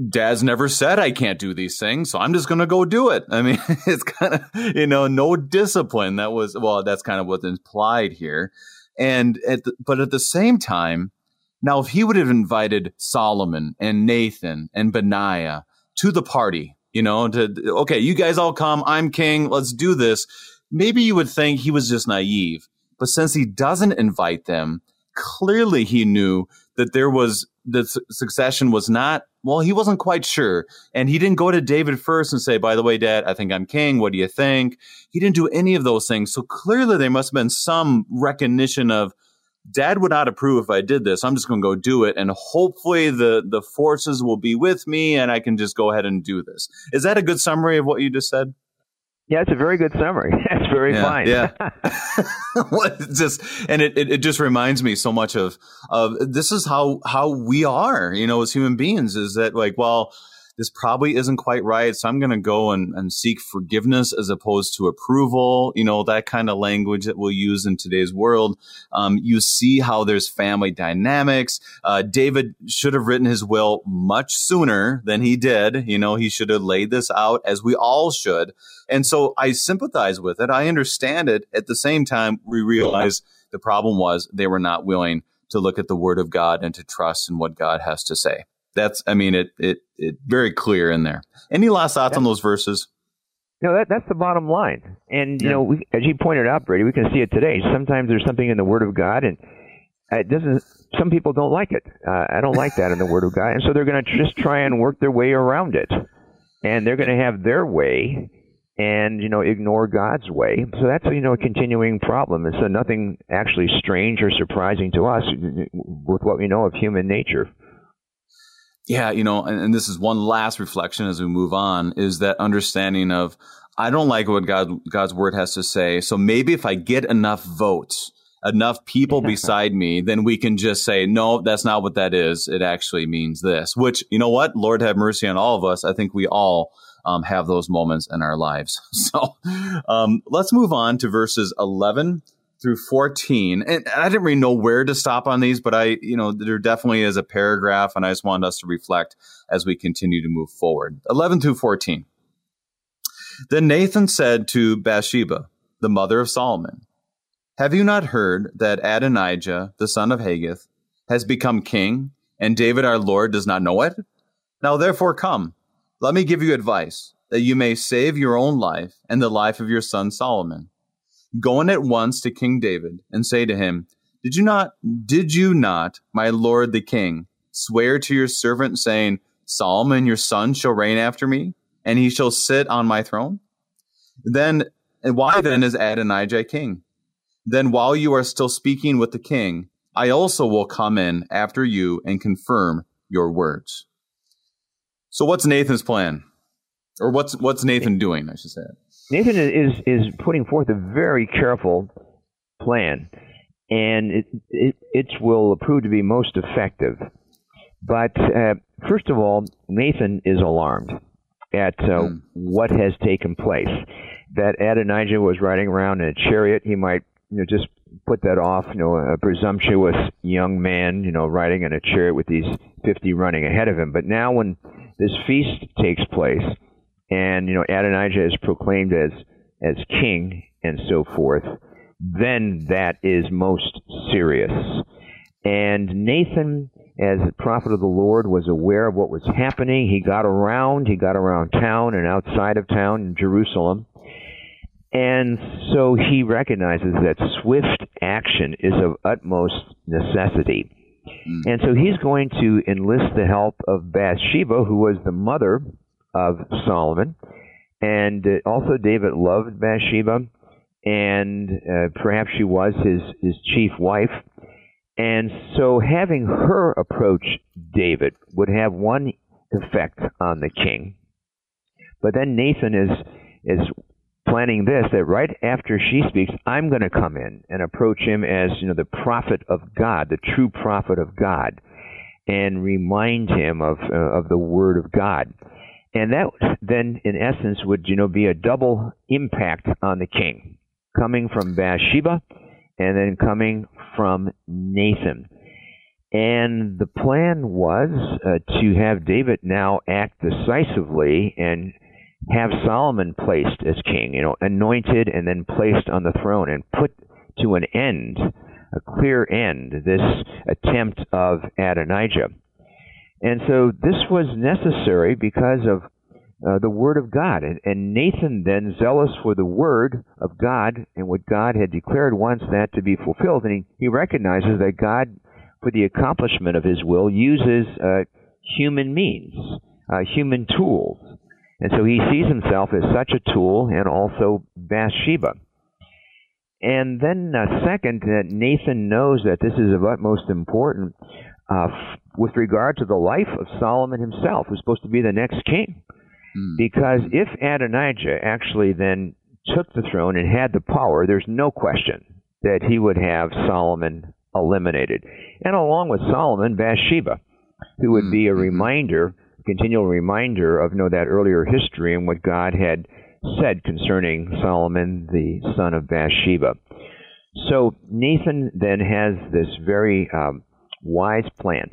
Dad's never said I can't do these things, so I'm just going to go do it. I mean, it's kind of, you know, no discipline. That was, well, that's kind of what's implied here. And at the, but at the same time, now, if he would have invited Solomon and Nathan and Benaiah to the party, you know, to, okay, you guys all come, I'm king, let's do this, maybe you would think he was just naive. But since he doesn't invite them, clearly he knew that there was the su- succession was not, well, he wasn't quite sure. And he didn't go to David first and say, by the way, Dad, I think I'm king. What do you think? He didn't do any of those things. So clearly there must have been some recognition of, Dad would not approve if I did this. I'm just going to go do it. And hopefully the, the forces will be with me and I can just go ahead and do this. Is that a good summary of what you just said? Yeah, it's a very good summary. That's very yeah, fine. Yeah. well, just, and it, it, it just reminds me so much of, of this is how, how we are, you know, as human beings, is that like, well, this probably isn't quite right. So I'm going to go and, and seek forgiveness as opposed to approval, you know, that kind of language that we'll use in today's world. Um, you see how there's family dynamics. Uh, David should have written his will much sooner than he did. You know, he should have laid this out as we all should. And so I sympathize with it. I understand it. At the same time, we realize the problem was they were not willing to look at the word of God and to trust in what God has to say. That's, I mean, it, it, it very clear in there. Any last thoughts that's, on those verses? No, that, that's the bottom line. And, you yeah. know, we, as you pointed out, Brady, we can see it today. Sometimes there's something in the Word of God, and it doesn't. Some people don't like it. Uh, I don't like that in the Word of God. And so they're going to just try and work their way around it. And they're going to have their way and, you know, ignore God's way. So that's, you know, a continuing problem. And so nothing actually strange or surprising to us with what we know of human nature. Yeah, you know, and, and this is one last reflection as we move on, is that understanding of, I don't like what God God's word has to say. So maybe if I get enough votes, enough people beside me, then we can just say, no, that's not what that is. It actually means this, which, you know what? Lord have mercy on all of us. I think we all um, have those moments in our lives. So um, let's move on to verses eleven through fourteen. And I didn't really know where to stop on these, but I, you know, there definitely is a paragraph, and I just wanted us to reflect as we continue to move forward. eleven through fourteen. Then Nathan said to Bathsheba, the mother of Solomon, have you not heard that Adonijah, the son of Haggith, has become king, and David our Lord does not know it? Now therefore come, let me give you advice, that you may save your own life and the life of your son Solomon. Go in at once to King David and say to him, Did you not, did you not, my lord the king, swear to your servant, saying, Solomon your son shall reign after me, and he shall sit on my throne? Then, and why then is Adonijah king? Then while you are still speaking with the king, I also will come in after you and confirm your words. So what's Nathan's plan? Or what's what's Nathan doing, I should say? Nathan is, is putting forth a very careful plan, and it, it, it will prove to be most effective. But uh, first of all, Nathan is alarmed at uh, mm. what has taken place. That Adonijah was riding around in a chariot. He might you know, just put that off, you know, a presumptuous young man, you know, riding in a chariot with these fifty running ahead of him. But now when this feast takes place, and, you know, Adonijah is proclaimed as as king and so forth, then that is most serious. And Nathan, as the prophet of the Lord, was aware of what was happening. He got around. He got around town and outside of town in Jerusalem. And so he recognizes that swift action is of utmost necessity. And so he's going to enlist the help of Bathsheba, who was the mother of Solomon, and uh, also David loved Bathsheba, and uh, perhaps she was his, his chief wife. And so having her approach David would have one effect on the king. But then Nathan is is planning this, that right after she speaks, I'm going to come in and approach him as, you know, the prophet of God, the true prophet of God, and remind him of uh, of the word of God. And that then, in essence, would, you know, be a double impact on the king, coming from Bathsheba and then coming from Nathan. And the plan was uh, to have David now act decisively and have Solomon placed as king, you know, anointed and then placed on the throne, and put to an end, a clear end, this attempt of Adonijah. And so this was necessary because of uh, the word of God. And, and Nathan then, zealous for the word of God and what God had declared, wants that to be fulfilled. And he, he recognizes that God for the accomplishment of his will uses uh, human means, uh, human tools. And so he sees himself as such a tool, and also Bathsheba. And then uh, second, that Nathan knows that this is of utmost importance uh, f- with regard to the life of Solomon himself, who's supposed to be the next king. Mm. Because if Adonijah actually then took the throne and had the power, there's no question that he would have Solomon eliminated. And along with Solomon, Bathsheba, who would mm. be a reminder, a continual reminder of you know, that earlier history and what God had said concerning Solomon, the son of Bathsheba. So Nathan then has this very um, wise plan,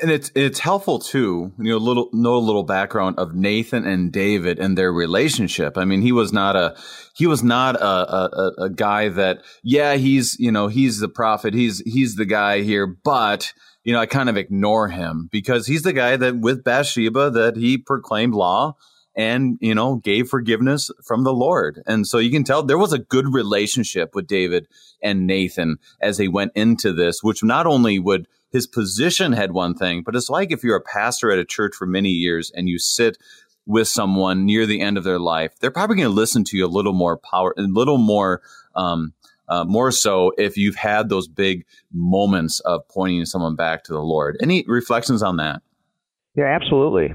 and it's it's helpful too. You know, little know a little background of Nathan and David and their relationship. I mean, he was not a he was not a a, a guy that yeah he's you know he's the prophet he's he's the guy here, but you know I kind of ignore him because he's the guy that with Bathsheba that he proclaimed law. And, you know, gave forgiveness from the Lord. And so you can tell there was a good relationship with David and Nathan as they went into this, which not only would his position had one thing, but it's like if you're a pastor at a church for many years and you sit with someone near the end of their life, they're probably going to listen to you a little more power, a little more, um, uh, more so if you've had those big moments of pointing someone back to the Lord. Any reflections on that? Yeah, absolutely.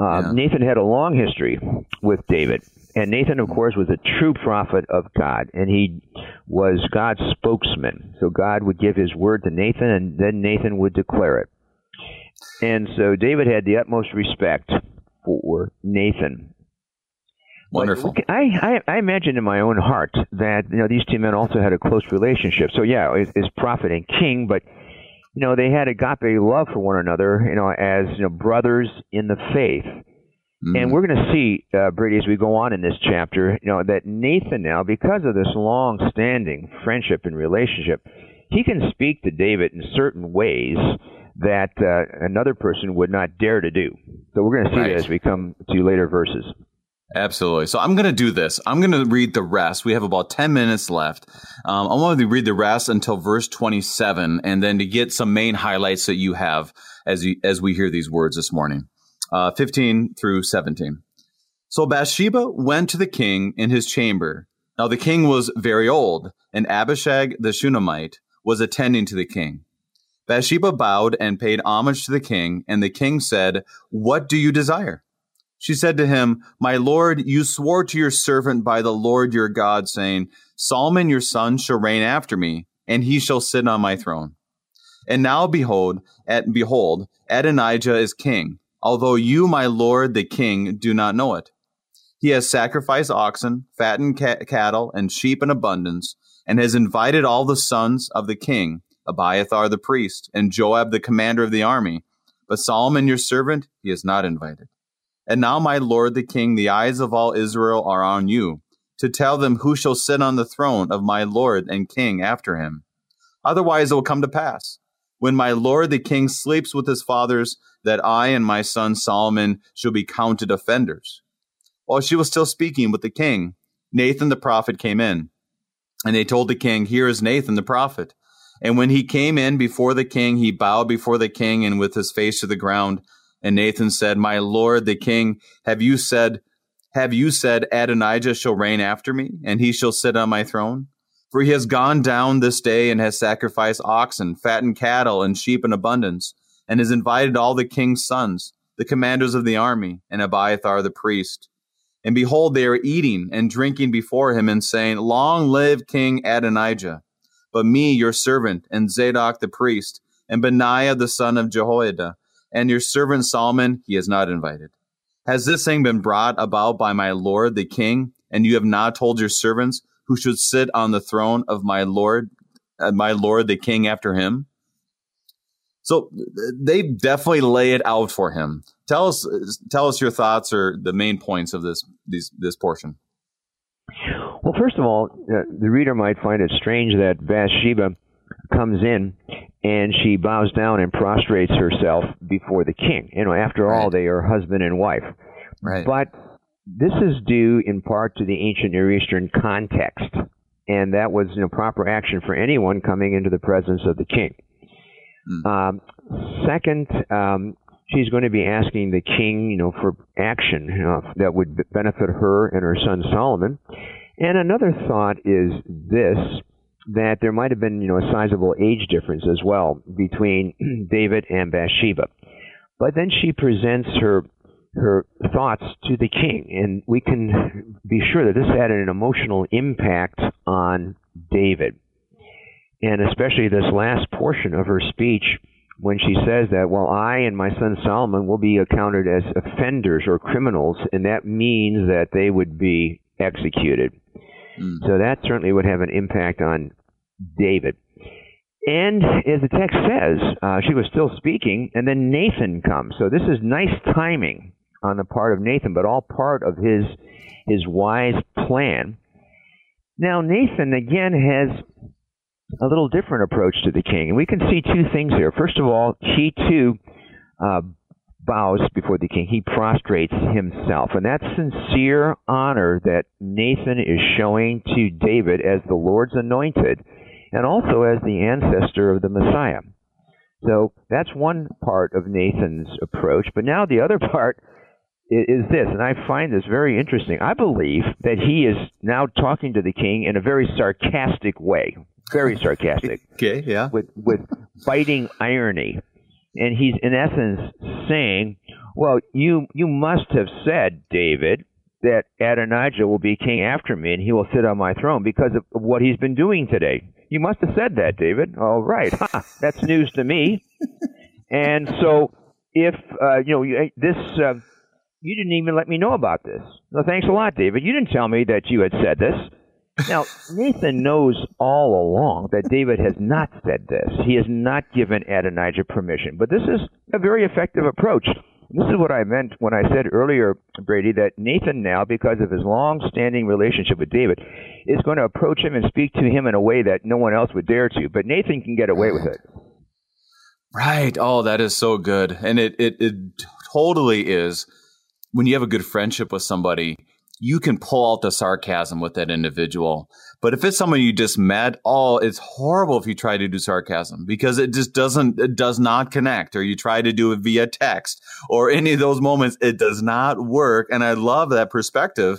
Uh, yeah. Nathan had a long history with David, and Nathan, of course, was a true prophet of God, and he was God's spokesman. So God would give his word to Nathan, and then Nathan would declare it. And so David had the utmost respect for Nathan. Wonderful. But I, I, I imagine in my own heart that you know these two men also had a close relationship. So yeah, it's prophet and king, but you know, they had agape love for one another, you know, as you know, brothers in the faith. Mm. And we're going to see, uh, Brady, as we go on in this chapter, you know, that Nathan now, because of this long-standing friendship and relationship, he can speak to David in certain ways that uh, another person would not dare to do. So we're going to see right. that as we come to later verses. Absolutely. So I'm going to do this. I'm going to read the rest. We have about ten minutes left. Um, I want to read the rest until verse twenty-seven, and then to get some main highlights that you have as you, as we hear these words this morning, uh, fifteen through seventeen. So Bathsheba went to the king in his chamber. Now the king was very old, and Abishag the Shunammite was attending to the king. Bathsheba bowed and paid homage to the king, and the king said, "What do you desire?" She said to him, "My lord, you swore to your servant by the Lord your God, saying, 'Solomon your son shall reign after me, and he shall sit on my throne.' And now behold, at behold, Adonijah is king, although you, my lord the king, do not know it. He has sacrificed oxen, fattened ca- cattle, and sheep in abundance, and has invited all the sons of the king, Abiathar the priest, and Joab the commander of the army. But Solomon your servant he is not invited. And now, my lord the king, the eyes of all Israel are on you, to tell them who shall sit on the throne of my lord and king after him. Otherwise it will come to pass, when my lord the king sleeps with his fathers, that I and my son Solomon shall be counted offenders." While she was still speaking with the king, Nathan the prophet came in. And they told the king, "Here is Nathan the prophet." And when he came in before the king, he bowed before the king and with his face to the ground. And Nathan said, "My lord the king, have you said, have you said, Adonijah shall reign after me, and he shall sit on my throne? For he has gone down this day and has sacrificed oxen, fattened cattle, and sheep in abundance, and has invited all the king's sons, the commanders of the army, and Abiathar the priest. And behold, they are eating and drinking before him and saying, 'Long live King Adonijah!' But me, your servant, and Zadok the priest, and Benaiah the son of Jehoiada, and your servant Solomon, he is not invited. Has this thing been brought about by my lord the king, and you have not told your servants who should sit on the throne of my lord, uh, my lord the king after him?" So they definitely lay it out for him. Tell us, tell us your thoughts or the main points of this these, this portion. Well, first of all, uh, the reader might find it strange that Bathsheba comes in and she bows down and prostrates herself before the king. You know, after right. all, they are husband and wife. Right. But this is due in part to the ancient Near Eastern context. and that was, you know, proper action for anyone coming into the presence of the king. Mm. Um, second, um, she's going to be asking the king, you know, for action you know, that would benefit her and her son Solomon. And another thought is this, that there might have been, you know, a sizable age difference as well between David and Bathsheba. But then she presents her her thoughts to the king, and we can be sure that this had an emotional impact on David. And especially this last portion of her speech when she says that, well, I and my son Solomon will be accounted as offenders or criminals, and that means that they would be executed. Mm. So that certainly would have an impact on David. And as the text says, uh, she was still speaking, and then Nathan comes. So this is nice timing on the part of Nathan, but all part of his his wise plan. Now, Nathan, again, has a little different approach to the king. And we can see two things here. First of all, he, too, uh, bows before the king. He prostrates himself. And that sincere honor that Nathan is showing to David as the Lord's anointed, and also as the ancestor of the Messiah. So that's one part of Nathan's approach. But now the other part is this, and I find this very interesting. I believe that he is now talking to the king in a very sarcastic way, very sarcastic, okay, yeah, with with biting irony. And he's, in essence, saying, well, you you must have said, David, that Adonijah will be king after me, and he will sit on my throne because of what he's been doing today. You must have said that, David. All right. Huh. That's news to me. And so if, uh, you know, this, uh, you didn't even let me know about this. No, thanks a lot, David. You didn't tell me that you had said this. Now, Nathan knows all along that David has not said this. He has not given Adonijah permission. But this is a very effective approach. This is what I meant when I said earlier, Brady, that Nathan now, because of his long-standing relationship with David, is going to approach him and speak to him in a way that no one else would dare to. But Nathan can get away with it. Right. Oh, that is so good. And it, it, it totally is. When you have a good friendship with somebody, you can pull out the sarcasm with that individual. But if it's someone you just met, oh, it's horrible if you try to do sarcasm because it just doesn't, it does not connect, or you try to do it via text or any of those moments, it does not work. And I love that perspective.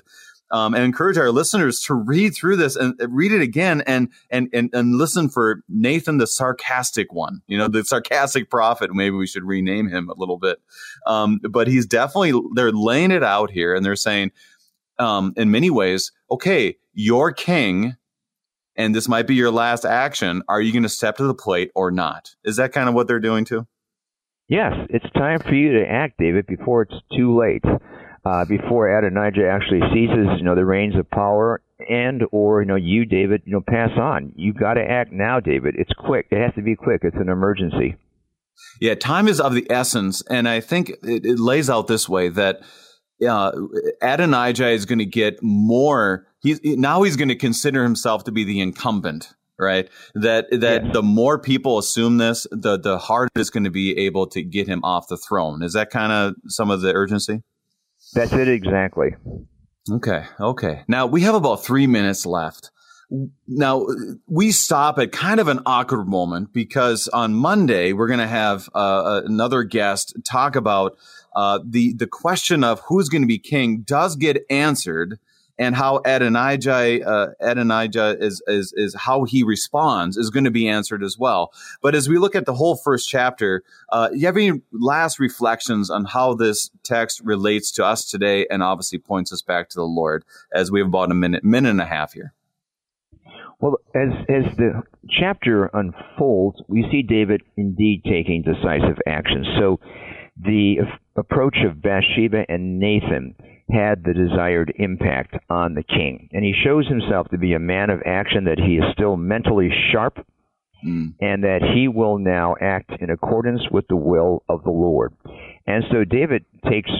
Um, and encourage our listeners to read through this and read it again and, and, and, and listen for Nathan, the sarcastic one, you know, the sarcastic prophet. Maybe we should rename him a little bit. Um, but he's definitely, they're laying it out here and they're saying, Um, in many ways, okay, you're king, and this might be your last action. Are you going to step to the plate or not? Is that kind of what they're doing too? Yes, it's time for you to act, David, before it's too late. Uh, before Adonijah actually seizes, you know, the reins of power, and or you know, you, David, you know, pass on. You've got to act now, David. It's quick. It has to be quick. It's an emergency. Yeah, time is of the essence, and I think it, it lays out this way that. Uh, Adonijah is going to get more. He's now he's going to consider himself to be the incumbent, right? That that yeah. The more people assume this, the the harder it's going to be able to get him off the throne. Is that kind of some of the urgency? That's it exactly. Okay, okay. Now we have about three minutes left. Now we stop at kind of an awkward moment because on Monday we're going to have uh, another guest talk about. Uh, the, the question of who's going to be king does get answered, and how Adonijah, uh, Adonijah is, is, is how he responds is going to be answered as well. But as we look at the whole first chapter, uh, you have any last reflections on how this text relates to us today and obviously points us back to the Lord as we have about a minute, minute and a half here? Well, as, as the chapter unfolds, we see David indeed taking decisive action. So, the approach of Bathsheba and Nathan had the desired impact on the king. And he shows himself to be a man of action, that he is still mentally sharp, mm. and that he will now act in accordance with the will of the Lord. And so David takes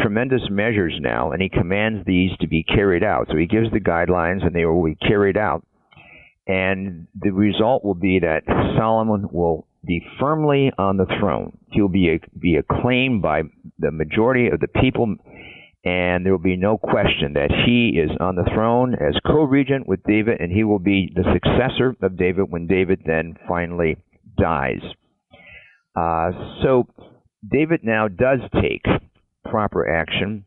tremendous measures now, and he commands these to be carried out. So he gives the guidelines, and they will be carried out. And the result will be that Solomon will be firmly on the throne. He'll be, be acclaimed by the majority of the people and there will be no question that he is on the throne as co-regent with David, and he will be the successor of David when David then finally dies. Uh, so David now does take proper action,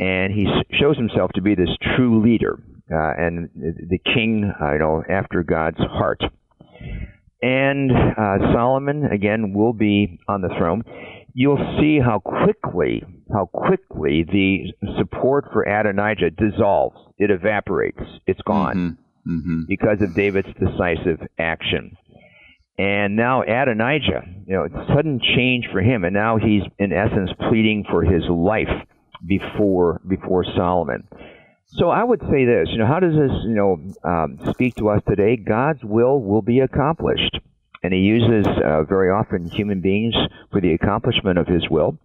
and he shows himself to be this true leader uh, and the king, you know, after God's heart. And uh, Solomon, again, will be on the throne. You'll see how quickly, how quickly the support for Adonijah dissolves. It evaporates. It's gone mm-hmm. Mm-hmm. because of David's decisive action. And now Adonijah, you know, it's a sudden change for him, and now he's in essence pleading for his life before before Solomon. So I would say this, you know, how does this, you know, um, speak to us today? God's will will be accomplished. And he uses uh, very often human beings for the accomplishment of his will.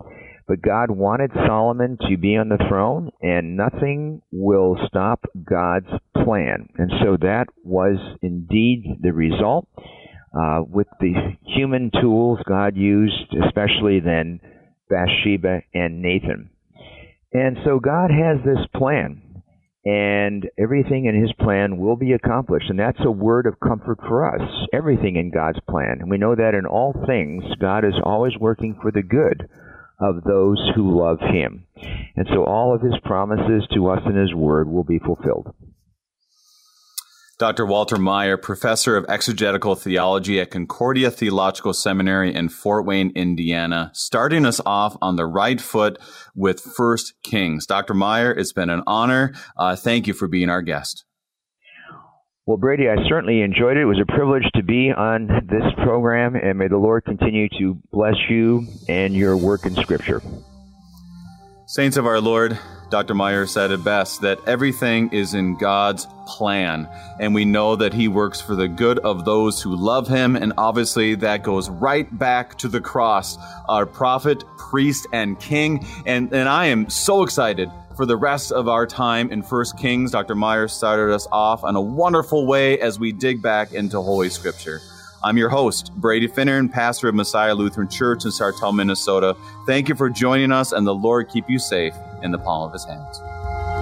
But God wanted Solomon to be on the throne, and nothing will stop God's plan. And so that was indeed the result. Uh, with the human tools God used, especially then Bathsheba and Nathan. And so God has this plan, and everything in his plan will be accomplished. And that's a word of comfort for us, everything in God's plan. And we know that in all things, God is always working for the good of those who love him. And so all of his promises to us in his word will be fulfilled. Doctor Walter Meyer, professor of exegetical theology at Concordia Theological Seminary in Fort Wayne, Indiana, starting us off on the right foot with First Kings. Doctor Meyer, it's been an honor. Uh, thank you for being our guest. Well, Brady, I certainly enjoyed it. It was a privilege to be on this program, and may the Lord continue to bless you and your work in Scripture. Saints of our Lord, Doctor Meyer said it best, that everything is in God's plan, and we know that he works for the good of those who love him, and obviously that goes right back to the cross, our prophet, priest, and king, and, and I am so excited for the rest of our time in First Kings. Doctor Meyer started us off on a wonderful way as we dig back into Holy Scripture. I'm your host, Brady Finnern, pastor of Messiah Lutheran Church in Sartell, Minnesota. Thank you for joining us, and the Lord keep you safe in the palm of his hands.